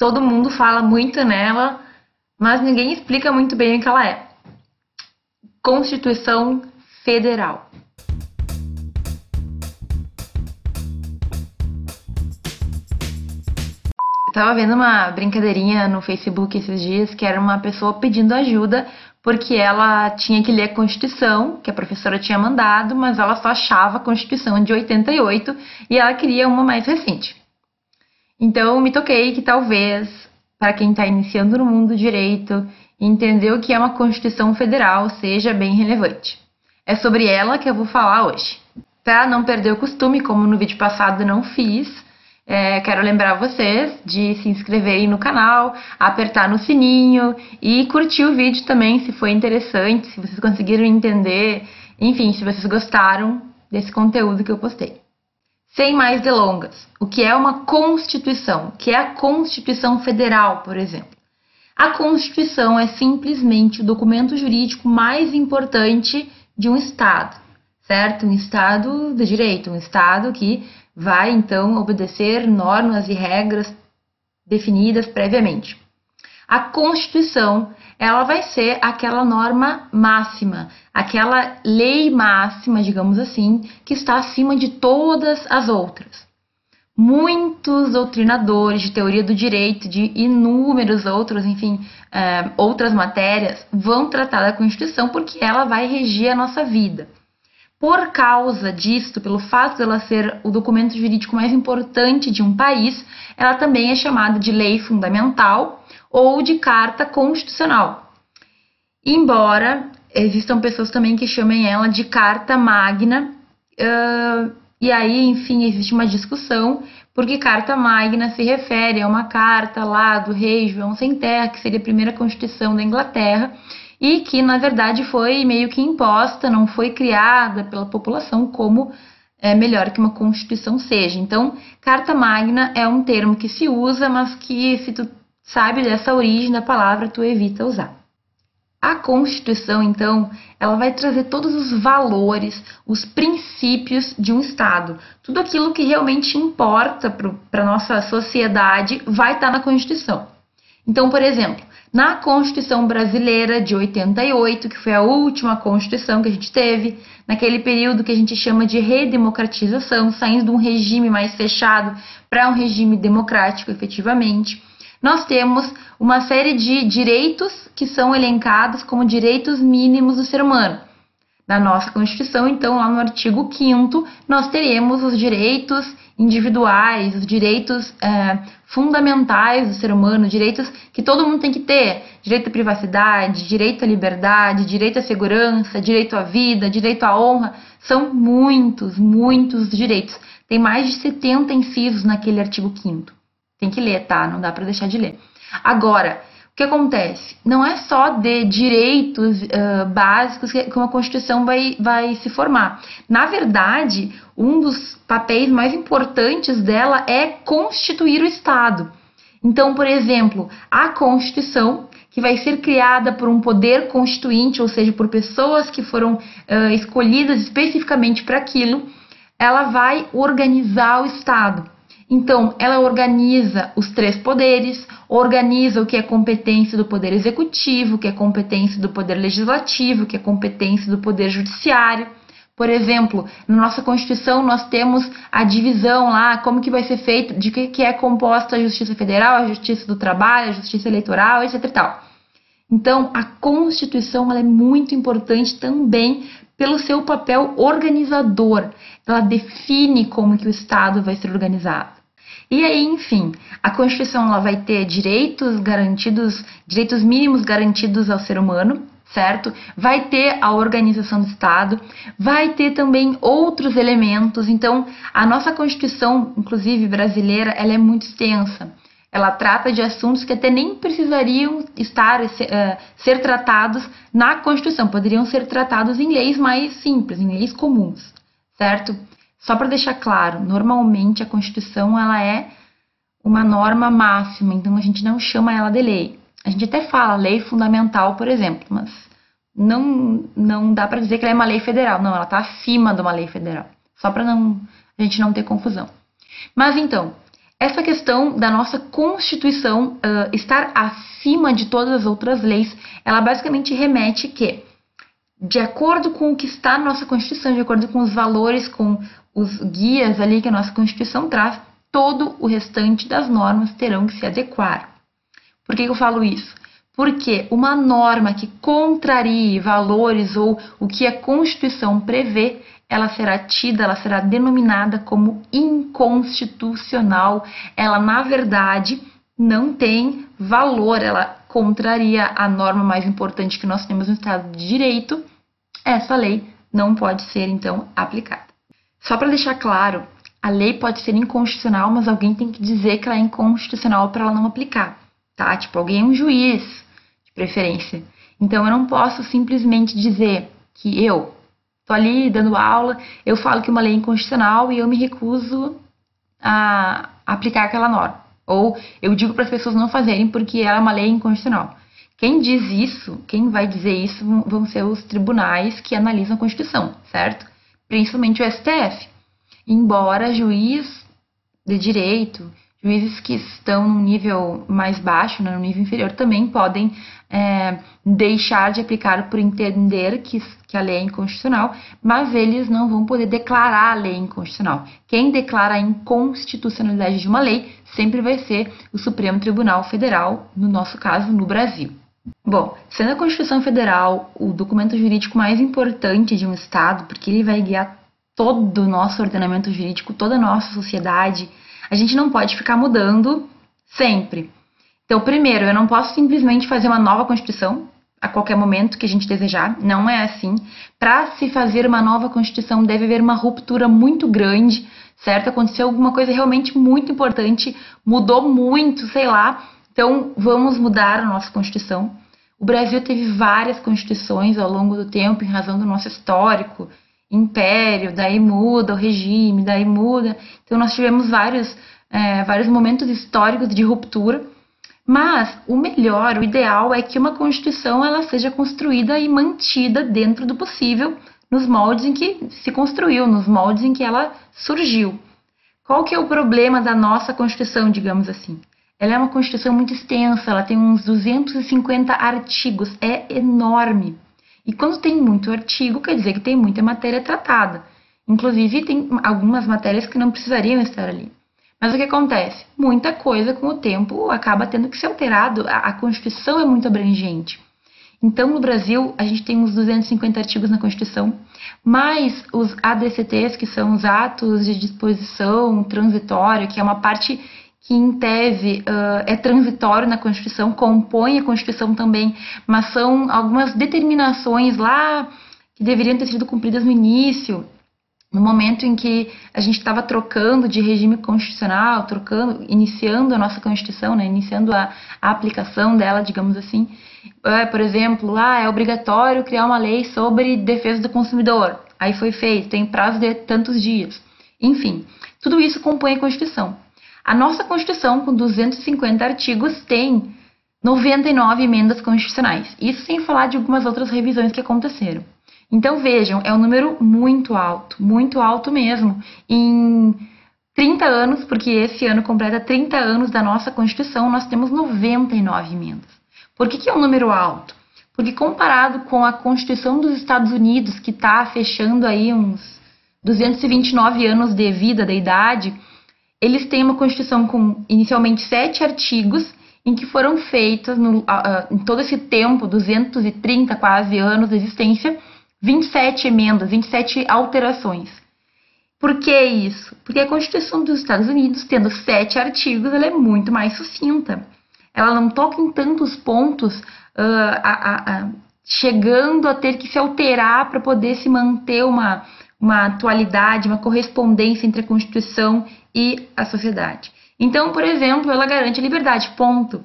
todo mundo fala muito nela, mas ninguém explica muito bem o que ela é. Constituição Federal. Eu tava vendo uma brincadeirinha no Facebook esses dias, que era uma pessoa pedindo ajuda porque ela tinha que ler a Constituição, que a professora tinha mandado, mas ela só achava a Constituição de 88 e ela queria uma mais recente. Então, me toquei que talvez, para quem está iniciando no mundo do direito, entender o que é uma Constituição Federal seja bem relevante. É sobre ela que eu vou falar hoje. Para não perder o costume, como no vídeo passado não fiz, quero lembrar vocês de se inscreverem no canal, apertar no sininho e curtir o vídeo também se foi interessante, se vocês conseguiram entender, enfim, se vocês gostaram desse conteúdo que eu postei. Sem mais delongas, o que é uma Constituição? O que é a Constituição Federal, por exemplo? A Constituição é simplesmente o documento jurídico mais importante de um Estado, certo? Um Estado de direito, um Estado que vai, então, obedecer normas e regras definidas previamente. A Constituição, ela vai ser aquela norma máxima, aquela lei máxima, digamos assim, que está acima de todas as outras. Muitos doutrinadores de teoria do direito, de inúmeros outros, enfim, outras matérias, vão tratar da Constituição porque ela vai regir a nossa vida. Por causa disto, pelo fato dela ser o documento jurídico mais importante de um país, ela também é chamada de lei fundamental ou de carta constitucional. Embora existam pessoas também que chamem ela de carta magna, e aí, enfim, existe uma discussão, porque carta magna se refere a uma carta lá do rei João Sem Terra, que seria a primeira Constituição da Inglaterra, e que, na verdade, foi meio que imposta, não foi criada pela população como é melhor que uma Constituição seja. Então, Carta Magna é um termo que se usa, mas que, se tu sabe dessa origem da palavra, tu evita usar. A Constituição, então, ela vai trazer todos os valores, os princípios de um Estado. Tudo aquilo que realmente importa para a nossa sociedade vai estar na Constituição. Então, por exemplo, na Constituição Brasileira de 88, que foi a última Constituição que a gente teve, naquele período que a gente chama de redemocratização, saindo de um regime mais fechado para um regime democrático, efetivamente, nós temos uma série de direitos que são elencados como direitos mínimos do ser humano. Na nossa Constituição, então, lá no artigo 5º, nós teremos os direitos individuais, os direitos fundamentais do ser humano, direitos que todo mundo tem que ter, direito à privacidade, direito à liberdade, direito à segurança, direito à vida, direito à honra, são muitos, muitos direitos. Tem mais de 70 incisos naquele artigo 5º. Tem que ler, tá? Não dá para deixar de ler. Agora, o que acontece? Não é só de direitos básicos que uma Constituição vai se formar. Na verdade, um dos papéis mais importantes dela é constituir o Estado. Então, por exemplo, a Constituição, que vai ser criada por um poder constituinte, ou seja, por pessoas que foram escolhidas especificamente para aquilo, ela vai organizar o Estado. Então, ela organiza os três poderes, organiza o que é competência do poder executivo, o que é competência do poder legislativo, o que é competência do poder judiciário. Por exemplo, na nossa Constituição nós temos a divisão lá, como que vai ser feito, de que é composta a Justiça Federal, a Justiça do Trabalho, a Justiça Eleitoral, etc. e tal. Então, a Constituição ela é muito importante também pelo seu papel organizador. Ela define como que o Estado vai ser organizado. E aí, enfim, a Constituição ela vai ter direitos garantidos, direitos mínimos garantidos ao ser humano, certo? Vai ter a organização do Estado, vai ter também outros elementos. Então, a nossa Constituição, inclusive brasileira, ela é muito extensa. Ela trata de assuntos que até nem precisariam ser tratados na Constituição. Poderiam ser tratados em leis mais simples, em leis comuns, certo? Só para deixar claro, normalmente a Constituição ela é uma norma máxima, então a gente não chama ela de lei. A gente até fala lei fundamental, por exemplo, mas não dá para dizer que ela é uma lei federal. Não, ela está acima de uma lei federal, só para a gente não ter confusão. Mas então, Essa questão da nossa Constituição estar acima de todas as outras leis, ela basicamente remete que, de acordo com o que está na nossa Constituição, de acordo com os valores, com os guias ali que a nossa Constituição traz, todo o restante das normas terão que se adequar. Por que eu falo isso? Porque uma norma que contrarie valores ou o que a Constituição prevê, ela será tida, ela será denominada como inconstitucional. Ela, na verdade, não tem valor, ela contraria a norma mais importante que nós temos no Estado de Direito. Essa lei não pode ser, então, aplicada. Só para deixar claro, a lei pode ser inconstitucional, mas alguém tem que dizer que ela é inconstitucional para ela não aplicar, tá? Tipo, alguém é um juiz, de preferência. Então, eu não posso simplesmente dizer que eu estou ali dando aula, eu falo que uma lei é inconstitucional e eu me recuso a aplicar aquela norma. Ou eu digo para as pessoas não fazerem porque ela é uma lei inconstitucional. Quem diz isso, quem vai dizer isso, vão ser os tribunais que analisam a Constituição, certo? Principalmente o STF. Embora juiz de direito, juízes que estão num nível mais baixo, né, no nível inferior, também podem deixar de aplicar por entender que a lei é inconstitucional, mas eles não vão poder declarar a lei inconstitucional. Quem declara a inconstitucionalidade de uma lei sempre vai ser o Supremo Tribunal Federal, no nosso caso, no Brasil. Bom, sendo a Constituição Federal o documento jurídico mais importante de um Estado, porque ele vai guiar todo o nosso ordenamento jurídico, toda a nossa sociedade, a gente não pode ficar mudando sempre. Então, primeiro, eu não posso simplesmente fazer uma nova Constituição a qualquer momento que a gente desejar. Não é assim. Para se fazer uma nova Constituição, deve haver uma ruptura muito grande, certo? Aconteceu alguma coisa realmente muito importante, mudou muito, sei lá. Então, vamos mudar a nossa Constituição. O Brasil teve várias Constituições ao longo do tempo, em razão do nosso histórico, império, daí muda o regime, daí muda. Então, nós tivemos vários momentos históricos de ruptura, mas o melhor, o ideal é que uma Constituição ela seja construída e mantida dentro do possível, nos moldes em que se construiu, nos moldes em que ela surgiu. Qual que é o problema da nossa Constituição, digamos assim? Ela é uma Constituição muito extensa, ela tem uns 250 artigos, é enorme. E quando tem muito artigo, quer dizer que tem muita matéria tratada. Inclusive, tem algumas matérias que não precisariam estar ali. Mas o que acontece? Muita coisa, com o tempo, acaba tendo que ser alterado. A Constituição é muito abrangente. Então, no Brasil, a gente tem uns 250 artigos na Constituição, mais os ADCTs, que são os atos de disposição transitória, que é uma parte que, em tese, é transitório na Constituição, compõe a Constituição também, mas são algumas determinações lá que deveriam ter sido cumpridas no início, no momento em que a gente estava trocando de regime constitucional, iniciando a nossa Constituição, né, iniciando a aplicação dela, digamos assim. Por exemplo, é obrigatório criar uma lei sobre defesa do consumidor. Aí foi feito, tem prazo de tantos dias. Enfim, tudo isso compõe a Constituição. A nossa Constituição, com 250 artigos, tem 99 emendas constitucionais. Isso sem falar de algumas outras revisões que aconteceram. Então, vejam, é um número muito alto mesmo. Em 30 anos, porque esse ano completa 30 anos da nossa Constituição, nós temos 99 emendas. Por que é um número alto? Porque comparado com a Constituição dos Estados Unidos, que está fechando aí uns 229 anos de vida, da idade, eles têm uma Constituição com, inicialmente, 7 artigos, em que foram feitas, em todo esse tempo, 230 quase anos de existência, 27 emendas, 27 alterações. Por que isso? Porque a Constituição dos Estados Unidos, tendo 7 artigos, ela é muito mais sucinta. Ela não toca em tantos pontos, chegando a ter que se alterar para poder se manter uma atualidade, uma correspondência entre a Constituição e a sociedade. Então, por exemplo, ela garante a liberdade, ponto,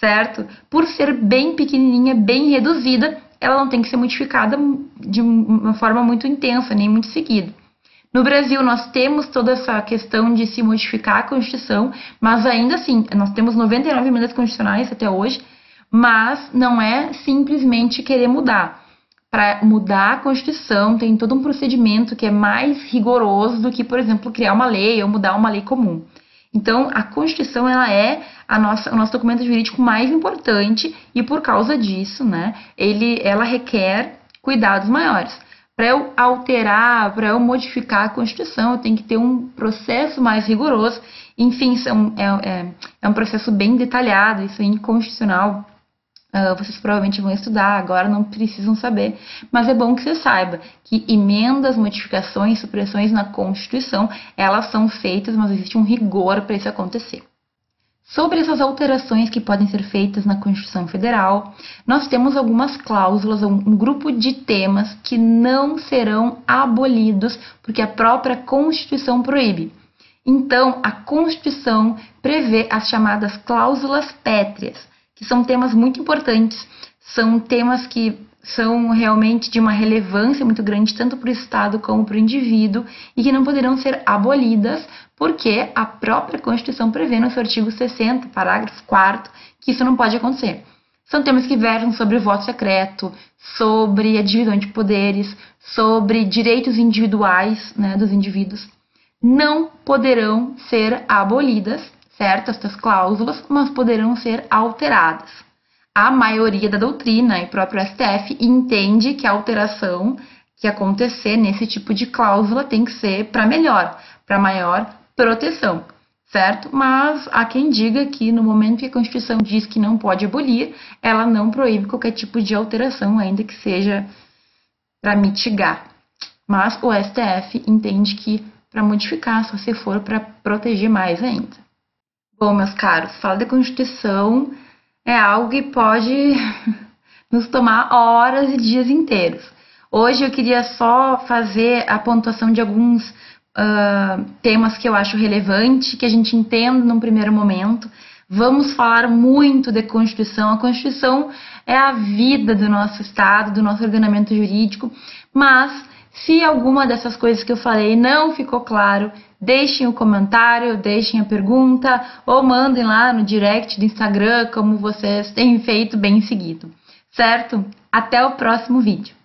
certo? Por ser bem pequenininha, bem reduzida, ela não tem que ser modificada de uma forma muito intensa, nem muito seguida. No Brasil, nós temos toda essa questão de se modificar a Constituição, mas ainda assim, nós temos 99 emendas constitucionais até hoje, mas não é simplesmente querer mudar. Para mudar a Constituição, tem todo um procedimento que é mais rigoroso do que, por exemplo, criar uma lei ou mudar uma lei comum. Então, a Constituição, ela é o nosso documento jurídico mais importante e, por causa disso, né, ela requer cuidados maiores. Para eu alterar, para eu modificar a Constituição, eu tenho que ter um processo mais rigoroso. Enfim, é um processo bem detalhado, isso é inconstitucional. Vocês provavelmente vão estudar, agora não precisam saber, mas é bom que você saiba que emendas, modificações, supressões na Constituição, elas são feitas, mas existe um rigor para isso acontecer. Sobre essas alterações que podem ser feitas na Constituição Federal, nós temos algumas cláusulas, um grupo de temas que não serão abolidos, porque a própria Constituição proíbe. Então, a Constituição prevê as chamadas cláusulas pétreas, que são temas muito importantes, são temas que são realmente de uma relevância muito grande, tanto para o Estado como para o indivíduo, e que não poderão ser abolidas, porque a própria Constituição prevê no seu artigo 60, parágrafo 4º, que isso não pode acontecer. São temas que versam sobre o voto secreto, sobre a divisão de poderes, sobre direitos individuais, né, dos indivíduos. Não poderão ser abolidas, certo, estas cláusulas, mas poderão ser alteradas. A maioria da doutrina e próprio STF entende que a alteração que acontecer nesse tipo de cláusula tem que ser para melhor, para maior proteção, certo? Mas há quem diga que no momento que a Constituição diz que não pode abolir, ela não proíbe qualquer tipo de alteração, ainda que seja para mitigar. Mas o STF entende que para modificar, só se for para proteger mais ainda. Bom, meus caros, falar da Constituição é algo que pode nos tomar horas e dias inteiros. Hoje eu queria só fazer a pontuação de alguns temas que eu acho relevante, que a gente entenda num primeiro momento. Vamos falar muito de Constituição. A Constituição é a vida do nosso Estado, do nosso ordenamento jurídico, mas se alguma dessas coisas que eu falei não ficou claro, deixem o comentário, deixem a pergunta ou mandem lá no direct do Instagram, como vocês têm feito bem seguido, certo? Até o próximo vídeo.